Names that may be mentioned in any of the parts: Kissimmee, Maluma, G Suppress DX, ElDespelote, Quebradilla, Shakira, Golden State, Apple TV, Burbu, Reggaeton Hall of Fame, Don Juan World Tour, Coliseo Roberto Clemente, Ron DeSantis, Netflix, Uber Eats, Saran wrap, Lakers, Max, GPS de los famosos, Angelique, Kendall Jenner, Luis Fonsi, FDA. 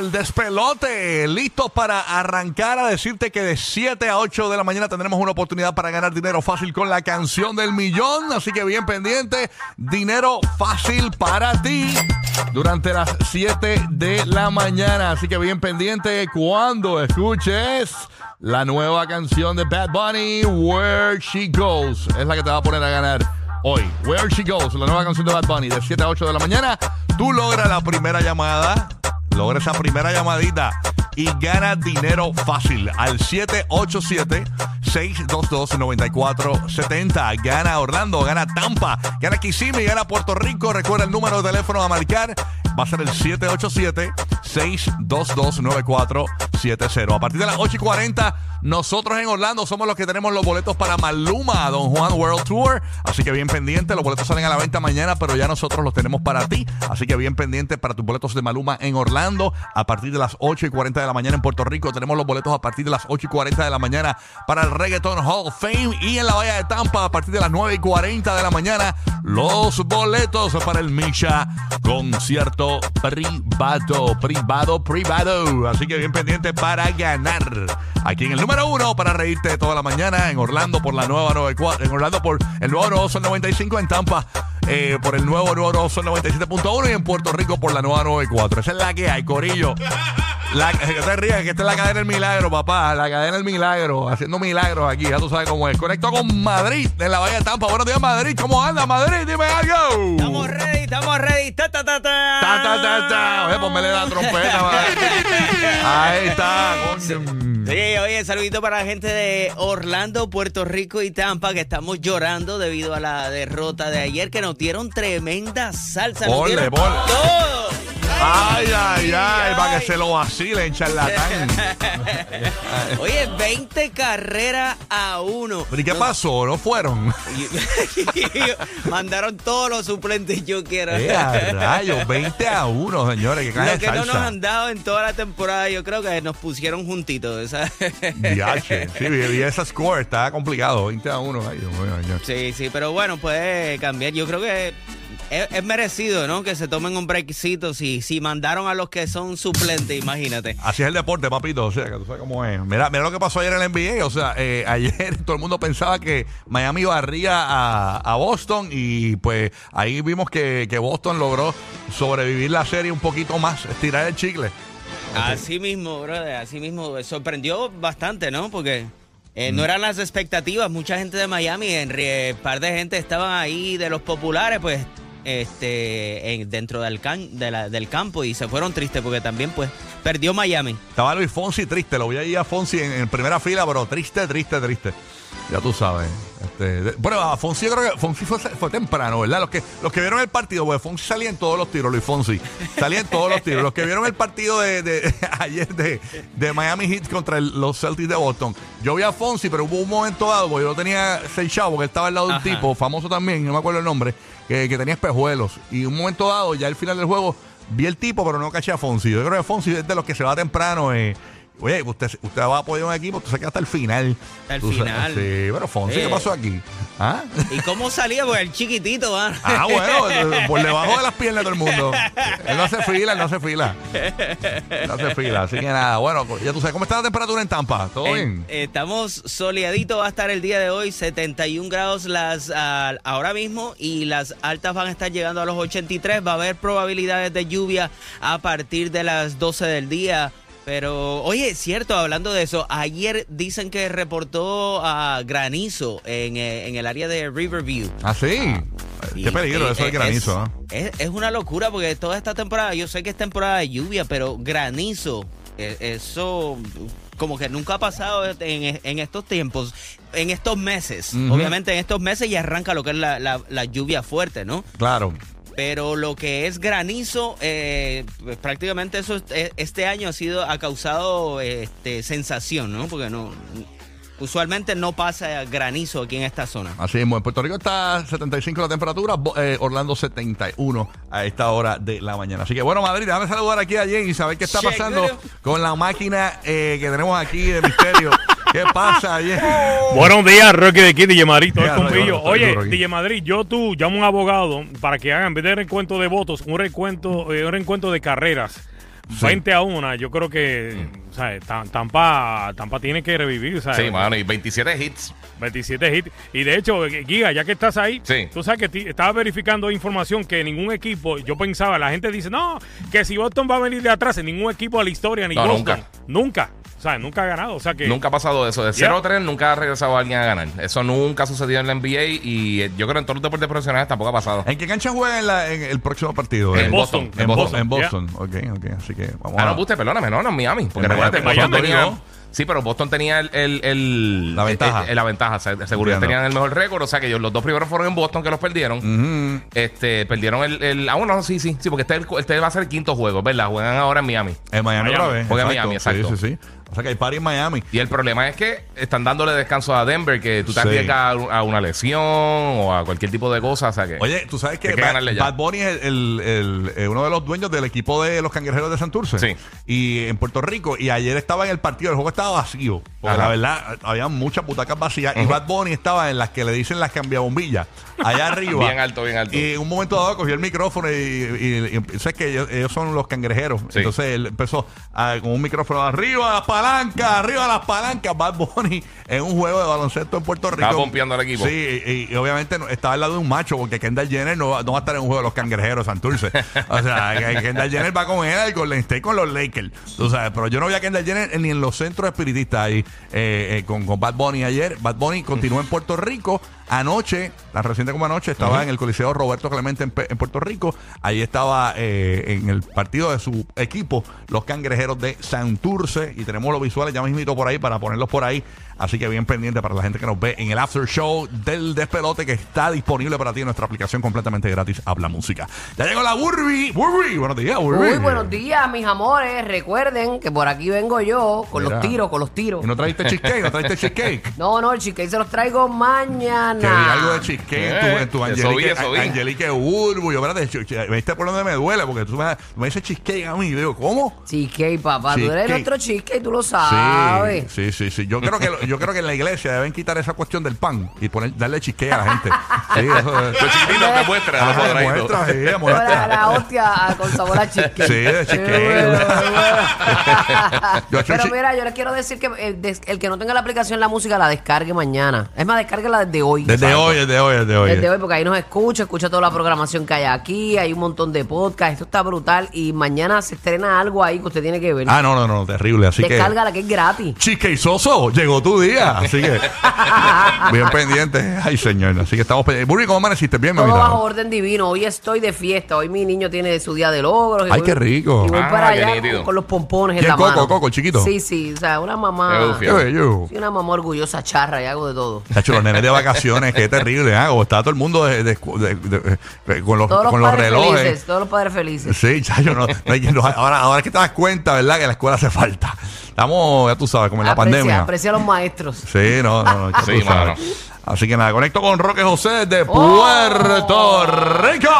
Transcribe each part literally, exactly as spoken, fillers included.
el despelote. Listo para arrancar a decirte que de siete a ocho de la mañana tendremos una oportunidad para ganar dinero fácil con la canción del millón. Así que bien pendiente, dinero fácil para ti durante las siete de la mañana. Así que bien pendiente cuando escuches la nueva canción de Bad Bunny, Where She Goes. Es la que te va a poner a ganar hoy. Where She Goes, la nueva canción de Bad Bunny, de siete a ocho de la mañana. Tú logras la primera llamada, logras esa primera llamadita y ganas dinero fácil al siete ocho siete, seis dos dos, nueve cuatro siete cero. Gana Orlando, gana Tampa, gana Kissimmee, gana Puerto Rico. Recuerda el número de teléfono a marcar. Va a ser el siete ocho siete, seis dos dos, nueve cuatro siete cero. A partir de las ocho y cuarenta, nosotros en Orlando somos los que tenemos los boletos para Maluma, Don Juan World Tour. Así que bien pendiente, los boletos salen a la venta mañana, pero ya nosotros los tenemos para ti. Así que bien pendiente para tus boletos de Maluma en Orlando. A partir de las ocho y cuarenta de la mañana en Puerto Rico, tenemos los boletos a partir de las ocho y cuarenta de la mañana para el Reggaeton Hall of Fame. Y en la Bahía de Tampa, a partir de las nueve y cuarenta de la mañana, los boletos para el Misha concierto privado, privado, privado. Así que bien pendiente para ganar aquí en el número uno para reírte toda la mañana en Orlando por la nueva noventa y cuatro, en Orlando por el nuevo nuevo Sol noventa y cinco, en Tampa eh, por el nuevo nuevo Sol noventa y siete punto uno y en Puerto Rico por la nueva noventa y cuatro. Esa es la que hay, corillo. La, que te rías, que esta es la cadena del milagro, papá. La cadena del milagro, haciendo milagros aquí. Ya tú sabes cómo es. Conecto con Madrid, en la Bahía de Tampa. Buenos días, Madrid. ¿Cómo anda, Madrid? Dime algo. Estamos ready, estamos ready. Ta, ta, ta, ta. Ta, ta, ta, ta. Oye, ponmele la trompeta, Madrid. Ahí está. Oye, oye, saludito para la gente de Orlando, Puerto Rico y Tampa, que estamos llorando debido a la derrota de ayer, que nos dieron tremenda salsa. Nos ponle, dieron ponle. Todo. Ay, ay, ay, ay, para que se lo vacilen, charlatán. Oye, veinte carreras a uno. ¿Y qué no pasó? ¿No fueron? Mandaron todos los suplentes, yo quiero. ¡Qué rayos! veinte a uno, señores. Que caen lo que salsa. No nos han dado en toda la temporada, yo creo que nos pusieron juntitos. Viaje. Sí, y esa score está complicado, veinte a uno. Ay, Dios mío, señor. Sí, sí, pero bueno, puede cambiar. Yo creo que Es, es merecido, ¿no? Que se tomen un breakcito. Si, si mandaron a los que son suplentes, imagínate. Así es el deporte, papito. O sea, que tú sabes cómo es. Mira, mira lo que pasó ayer en el N B A. O sea, eh, ayer todo el mundo pensaba que Miami barría a, a Boston. Y pues ahí vimos que, que Boston logró sobrevivir la serie un poquito más, estirar el chicle. Así, así mismo, brother. Así mismo. Sorprendió bastante, ¿no? Porque Eh, mm. no eran las expectativas. Mucha gente de Miami, un par de gente estaban ahí de los populares, pues. Este, dentro del, can, de la, del campo y se fueron tristes porque también pues perdió Miami. Estaba Luis Fonsi triste, lo vi ahí a Fonsi en, en primera fila, pero triste, triste, triste. Ya tú sabes. Este, de, bueno, a Fonsi yo creo que Fonsi fue, fue temprano, ¿verdad? Los que, los que vieron el partido, pues Fonsi salía en todos los tiros, Luis Fonsi salía en todos los tiros. Los que vieron el partido de, de, de ayer de, de Miami Heat contra el, los Celtics de Boston, yo vi a Fonsi, pero hubo un momento dado, porque yo tenía seis chavos, que estaba al lado de un tipo famoso también, no me acuerdo el nombre, que, que tenía espejuelos. Y un momento dado, ya al final del juego, vi el tipo, pero no caché a Fonsi. Yo creo que Fonsi es de los que se va temprano. Eh, Oye, usted, usted va a apoyar un equipo, usted se queda hasta el final. Hasta el final. Sí, pero Fonsi, sí. ¿Qué pasó aquí? ¿Ah? ¿Y cómo salía? Porque el chiquitito, ¿verdad? Ah, bueno, por debajo de las piernas de todo el mundo. Él no hace fila, él no hace fila. No hace fila, así que nada. Bueno, ya tú sabes, ¿cómo está la temperatura en Tampa? ¿Todo eh, bien? Estamos soleaditos, va a estar el día de hoy, setenta y un grados las uh, ahora mismo, y las altas van a estar llegando a los ochenta y tres. Va a haber probabilidades de lluvia a partir de las doce del día. Pero, oye, es cierto, hablando de eso, ayer dicen que reportó a uh, granizo en, en el área de Riverview. ¿Ah, sí? Uh, Qué peligro es, eso del granizo, ¿no? Es, es una locura porque toda esta temporada, yo sé que es temporada de lluvia, pero granizo, eso como que nunca ha pasado en, en estos tiempos, en estos meses. Uh-huh. Obviamente en estos meses ya arranca lo que es la, la, la lluvia fuerte, ¿no? Claro. Pero lo que es granizo, eh, pues prácticamente eso este año ha sido ha causado este, sensación, ¿no? Porque no usualmente no pasa granizo aquí en esta zona. Así es, en Puerto Rico está setenta y cinco la temperatura, eh, Orlando setenta y uno a esta hora de la mañana. Así que bueno, Madrid, déjame saludar aquí a Jen y saber qué está pasando con la máquina eh, que tenemos aquí de misterio. ¿Qué pasa ayer? Buenos días, Rocky de aquí, D J Madrid, todo el compillo. Oye, D J Madrid, yo tú llamo a un abogado para que hagan, en vez de recuento de votos, un recuento, eh, un recuento de carreras. sí. veinte a uno, yo creo que mm. ¿sabes? Tampa, Tampa tiene que revivir, ¿sabes? Sí, mano, y veintisiete hits. veintisiete hits. Y de hecho, Giga, ya que estás ahí, sí. tú sabes que estaba verificando información que ningún equipo, yo pensaba, la gente dice, no, que si Boston va a venir de atrás, en ningún equipo a la historia, ni no, Boston. Nunca. Nunca. O sea, nunca ha ganado. O sea que nunca ha pasado eso. De yeah. cero a tres nunca ha regresado alguien a ganar. Eso nunca ha sucedido en la N B A y yo creo en todos los deportes profesionales tampoco ha pasado. ¿En qué cancha juega en, la, en el próximo partido? En, en Boston. Boston. En Boston. En Boston. Yeah. Ok, ok. Así que vamos ah, a... Ah, no, usted, perdóname. No, no, en Miami. Porque recuerda Boston tenía... Sí, pero Boston tenía el... el, el la ventaja. El, el, la ventaja. Seguridad Entiendo. Tenían el mejor récord. O sea que ellos, los dos primeros fueron en Boston, que los perdieron. Uh-huh. Este, perdieron el... el ah, bueno, sí, sí. Sí, porque este, este va a ser el quinto juego, ¿verdad? Juegan ahora en Miami. En Miami otra vez. Juegan en Miami, exacto. Sí, sí, sí. O sea que hay party en Miami. Y el problema es que están dándole descanso a Denver, que tú te arriesgas sí. a, a una lesión o a cualquier tipo de cosa. O sea que oye, tú sabes que, que, que Bad, Bad Bunny es el, el, el, uno de los dueños del equipo de los Cangrejeros de Santurce. Sí. Y en Puerto Rico. Y ayer estaba en el partido, el juego estaba vacío. Porque ajá. la verdad, había muchas butacas vacías. Uh-huh. Y Bad Bunny estaba en las que le dicen las cambiabombillas. Allá arriba. Bien alto, bien alto. Y en un momento dado cogió el micrófono y, y, y, y sabes que ellos, ellos son los cangrejeros. Sí. Entonces él empezó a, con un micrófono arriba, para palanca, arriba las palancas, Bad Bunny en un juego de baloncesto en Puerto Rico. Estaba pompeando al equipo. Sí, y, y, y obviamente no, estaba al lado de un macho, porque Kendall Jenner no va, no va a estar en un juego de los Cangrejeros Santurce. O sea, Kendall Jenner va con él al Golden State con los Lakers. Tú sabes, pero yo no vi a Kendall Jenner ni en los centros espiritistas ahí eh, eh, con, con Bad Bunny ayer. Bad Bunny continuó en Puerto Rico. Anoche, tan reciente como anoche, estaba uh-huh. en el Coliseo Roberto Clemente en, en Puerto Rico. Ahí estaba eh, en el partido de su equipo, los Cangrejeros de Santurce. Y tenemos los visuales, ya mismito por ahí para ponerlos por ahí. Así que bien pendiente para la gente que nos ve en el after show del despelote, que está disponible para ti en nuestra aplicación completamente gratis, Habla Música. Ya llegó la Burbu. Burbu, buenos días, Burbu. Muy buenos días, mis amores. Recuerden que por aquí vengo yo con Mira. los tiros, con los tiros. ¿Y no trajiste cheesecake? ¿No trajiste cheesecake? No, no, el cheesecake se los traigo mañana. Que vi algo de cheesecake eh, en tu, en tu Angelique, eso vi, eso vi. Angelique Burbu. Yo, espérate, ¿viste por dónde me duele? Porque tú me, me dices cheesecake a mí. Y digo, ¿cómo? Cheesecake, papá. Cheesecake. Tú eres nuestro cheesecake, tú lo sabes. Sí, sí, sí. sí. Yo, creo que, yo creo que en la iglesia deben quitar esa cuestión del pan y poner, darle cheesecake a la gente. Sí, eso es. Los chiquititos te muestran. Los muestras, sí, muestras. Muestra. La hostia con sabor a cheesecake. Sí, de cheesecake. Pero mira, yo les quiero decir que el, el que no tenga la aplicación La Música, la descargue mañana. Es más, descárguela desde hoy. Desde ¿sabes? hoy, desde hoy, desde hoy. Desde hoy, porque ahí nos escucha, escucha toda la programación que hay aquí, hay un montón de podcasts, esto está brutal y mañana se estrena algo ahí que usted tiene que ver. Ah, no, no, no, terrible, así Descárgala, que... Descárgala, que es gratis. Cheesecake Soso, llegó tu día, así que... bien pendiente. Ay, señor, así que estamos pendientes. Burby, ¿cómo amaneciste? Bien, me Todo bajo orden divino, hoy estoy de fiesta, hoy mi niño tiene su día de logros. Ay, voy, qué rico. Y voy ah, para allá con, con los pompones en la coco, mano. coco, el chiquito? Sí, sí, o sea, una mamá... Qué bello. Sí, una mamá orgullosa, charra, y hago de todo. Está chulo, nene de vacaciones. Que es terrible, ¿eh? O está todo el mundo de, de, de, de, de, con los, todos los, con los relojes. Felices, todos los padres felices. Sí, ya yo no, no, hay, no ahora, ahora es que te das cuenta, ¿verdad? Que la escuela hace falta. Estamos, ya tú sabes, como en la aprecia, pandemia. Aprecia a los maestros. Sí, no, no, no ya sí, tú sabes. Así que nada, conecto con Roque José de Puerto oh. Rico.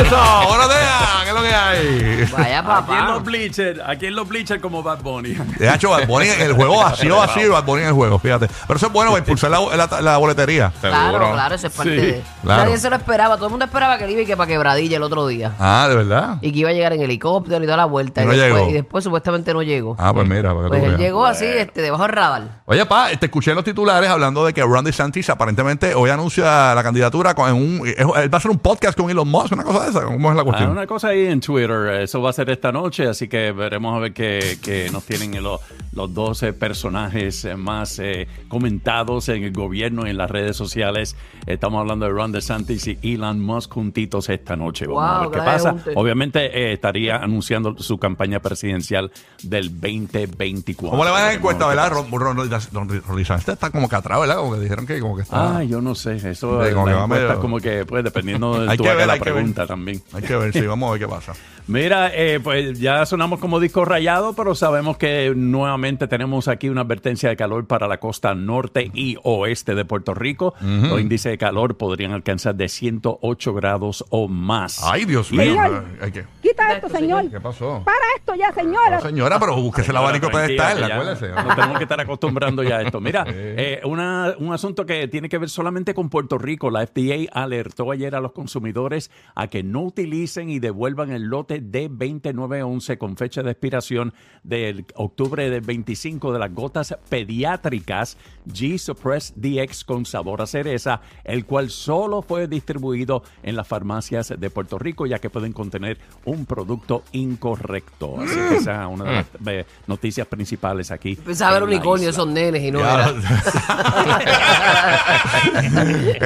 Eso, buenos días, ¿qué es lo que hay? Vaya papá. Aquí en los bleachers, aquí en los bleachers como Bad Bunny. De hecho, Bad Bunny en el juego, así o así, Bad Bunny en el juego, fíjate. Pero eso es bueno, impulsar la, la, la boletería. Claro, Seguro. claro, eso es parte sí. de... Claro. Nadie se lo esperaba, todo el mundo esperaba que él iba y que para Quebradilla el otro día. Ah, ¿de verdad? Y que iba a llegar en helicóptero y toda la vuelta. Y, no y, llegó. Después, y después supuestamente no llegó. Ah, pues mira. Pues él llegó bueno. así, este, debajo del radar. Oye, pa, te escuché en los titulares hablando de que Ron DeSantis aparentemente hoy anuncia la candidatura con un... Él va a hacer un podcast con Elon Musk, una cosa esa, ¿cómo es la cuestión? Ah, una cosa ahí en Twitter, eso va a ser esta noche, así que veremos a ver qué, qué nos tienen los, los doce personajes más eh, comentados en el gobierno, en las redes sociales. Estamos hablando de Ron DeSantis y Elon Musk juntitos esta noche. Vamos wow, a ver qué pasa. Gente. Obviamente eh, estaría anunciando su campaña presidencial del veinte veinticuatro. ¿Cómo le van a dar cuenta, verdad? Ron, Ron, Ron, Ron, Ron, Ron DeSantis está como que atrás, ¿verdad? Como que dijeron que como que está... Ah, yo no sé, eso sí, como, que medio... como que pues dependiendo de tu que ver, la pregunta ver. también. Hay que ver, sí, vamos a ver qué pasa. Mira, eh, pues ya sonamos como disco rayado, pero sabemos que nuevamente Nuevamente tenemos aquí una advertencia de calor para la costa norte y oeste de Puerto Rico. Uh-huh. Los índices de calor podrían alcanzar de ciento ocho grados o más. ¡Ay, Dios mío! Señor, okay. Quita esto, señor. ¿Qué pasó? Para esto ya, señora. No, señora, pero búsquese el abanico para estar, acuérdese. Nos tenemos que estar acostumbrando ya a esto. Mira, eh, una, un asunto que tiene que ver solamente con Puerto Rico. La F D A alertó ayer a los consumidores a que no utilicen y devuelvan el lote de veintinueve once con fecha de expiración del octubre del veinticinco de las gotas pediátricas G Suppress D X con sabor a cereza, el cual solo fue distribuido en las farmacias de Puerto Rico, ya que pueden contener un producto incorrecto. Así que esa es una de las eh, noticias principales aquí. Pensaba un unicornio, esos nenes, y no ya. Era.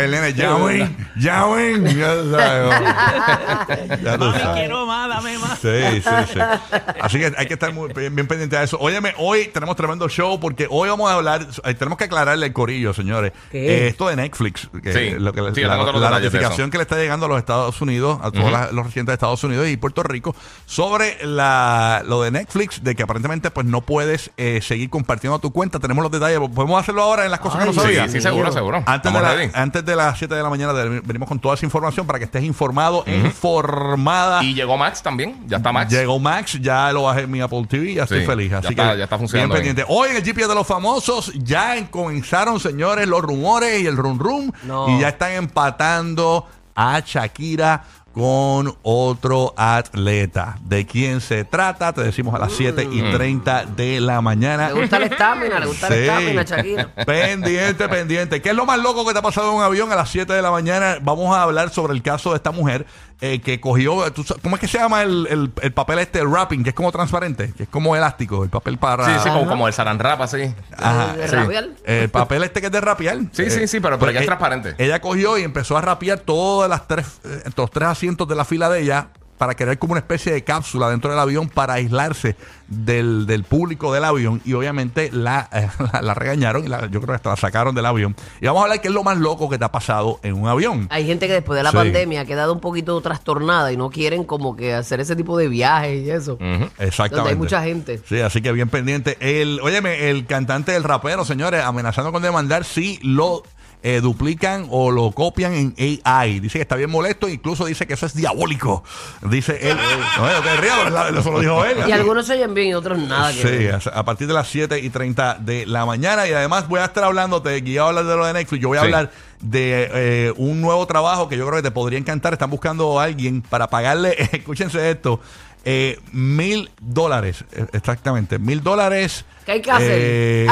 El nene, ya ven, ya ven. Ya sabes. Ya mami, sabes. Quiero más, dame más. Sí, sí, sí. Así que hay que estar muy, bien pendiente de eso. Óyeme, hoy tenemos tremendo show porque hoy vamos a hablar, tenemos que aclararle el corillo, señores. Eh, esto de Netflix, que sí, lo que, sí, la, la, la notificación que le está llegando a los Estados Unidos, a todos uh-huh. los residentes de Estados Unidos y Puerto Rico, sobre la, lo de Netflix, de que aparentemente pues no puedes eh, seguir compartiendo tu cuenta. Tenemos los detalles, podemos hacerlo ahora en las cosas Ay, que no sabían. Sí, sí, seguro, seguro. Antes de, la, antes de las siete de la mañana venimos con toda esa información para que estés informado, uh-huh. informada. Y llegó Max también, ya está Max. Llegó Max, ya lo bajé en mi Apple T V, ya sí, estoy feliz. Así ya que está, ya está funcionando. Bien pendiente. Hoy en el G P S de los famosos ya comenzaron, señores, los rumores y el rum rum. No. Y ya están empatando a Shakira con otro atleta. ¿De quién se trata? Te decimos a las siete y treinta de la mañana. Le gusta la estamina, le gusta sí. la estamina, Shakira. Pendiente, pendiente. ¿Qué es lo más loco que te ha pasado en un avión? A las siete de la mañana vamos a hablar sobre el caso de esta mujer eh, que cogió, ¿tú sabes, ¿cómo es que se llama el, el, el papel este, el wrapping, que es como transparente, que es como elástico, el papel para... Sí, sí, como, como el saran wrap, así. Ajá. ¿De sí. rapear? El papel este que es de rapear. Sí, eh, sí, sí, pero, pero que es transparente. Ella cogió y empezó a rapear todas las tres, eh, los tres asientos de la fila de ella para crear como una especie de cápsula dentro del avión para aislarse del, del público del avión, y obviamente la, eh, la, la regañaron y la, yo creo que hasta la sacaron del avión. Y vamos a hablar qué es lo más loco que te ha pasado en un avión. Hay gente que después de la sí. pandemia ha quedado un poquito trastornada y no quieren como que hacer ese tipo de viajes y eso. Uh-huh. Exactamente. Donde hay mucha gente. Sí, así que bien pendiente. El, óyeme, el cantante, el rapero, señores, amenazando con demandar si lo... Eh, duplican o lo copian en A I. Dice que está bien molesto, incluso dice que eso es diabólico. Dice él. Eso lo dijo él. Y algunos se oyen bien y otros nada. Sí, que a partir de las siete y treinta de la mañana. Y además voy a estar hablándote, guiado a hablar de lo de Netflix. Yo voy a sí. hablar de eh, un nuevo trabajo que yo creo que te podría encantar. Están buscando a alguien para pagarle, escúchense esto, mil dólares, exactamente, mil dólares. ¿Qué hay que hacer?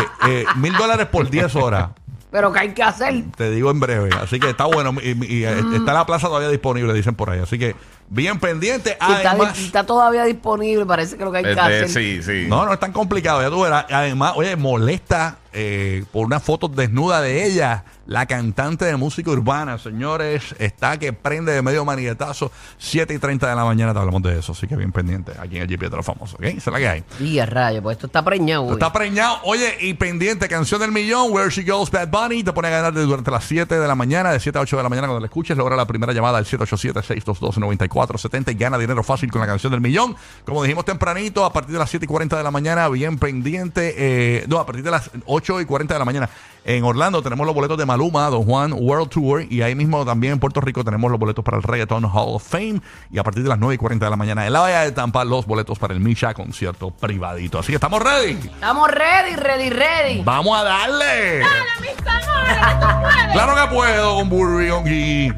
Mil dólares por diez horas. Pero ¿qué hay que hacer? Te digo en breve. Así que está bueno. Y, y, y está la plaza todavía disponible, dicen por ahí. Así que bien pendiente. Además, está, está todavía disponible. Parece que lo que hay que este, hacer. Sí, sí. No, no es tan complicado. Ya tú verás. Además, oye, molesta eh, por una foto desnuda de ella. La cantante de música urbana, señores. Está que prende de medio maniguetazo. siete y treinta de la mañana te hablamos de eso. Así que bien pendiente. Aquí en el G P S de los famosos. ¿Ok? Esa es la que hay. Y a rayos. Pues esto está preñado. Esto está preñado. Oye, y pendiente. Canción del millón. Where She Goes, Bad Bunny. Te pone a ganar durante las siete de la mañana. De siete a ocho de la mañana cuando la escuches. Logra la primera llamada al siete ocho siete, seis dos dos, nueve cuatro siete cero y gana dinero fácil con la canción del millón. Como dijimos tempranito, a partir de las siete y cuarenta de la mañana, bien pendiente. Eh, no, a partir de las ocho y cuarenta de la mañana. En Orlando tenemos los boletos de Maluma, Don Juan World Tour, y ahí mismo también en Puerto Rico tenemos los boletos para el Reggaeton Hall of Fame, y a partir de las nueve y cuarenta de la mañana en la Bahía de Tampa los boletos para el Misha concierto privadito. Así que estamos ready. Estamos ready, ready, ready. Vamos a darle. Dale, mis amores, que claro que puedo con Burbu, con G.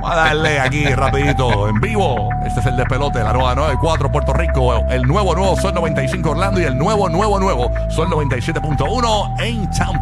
Vamos a darle aquí rapidito, en vivo. Este es el despelote, la nueva noventa y cuatro Puerto Rico, el nuevo nuevo Sol noventa y cinco Orlando y el nuevo nuevo nuevo Sol noventa y siete punto uno en Tampa.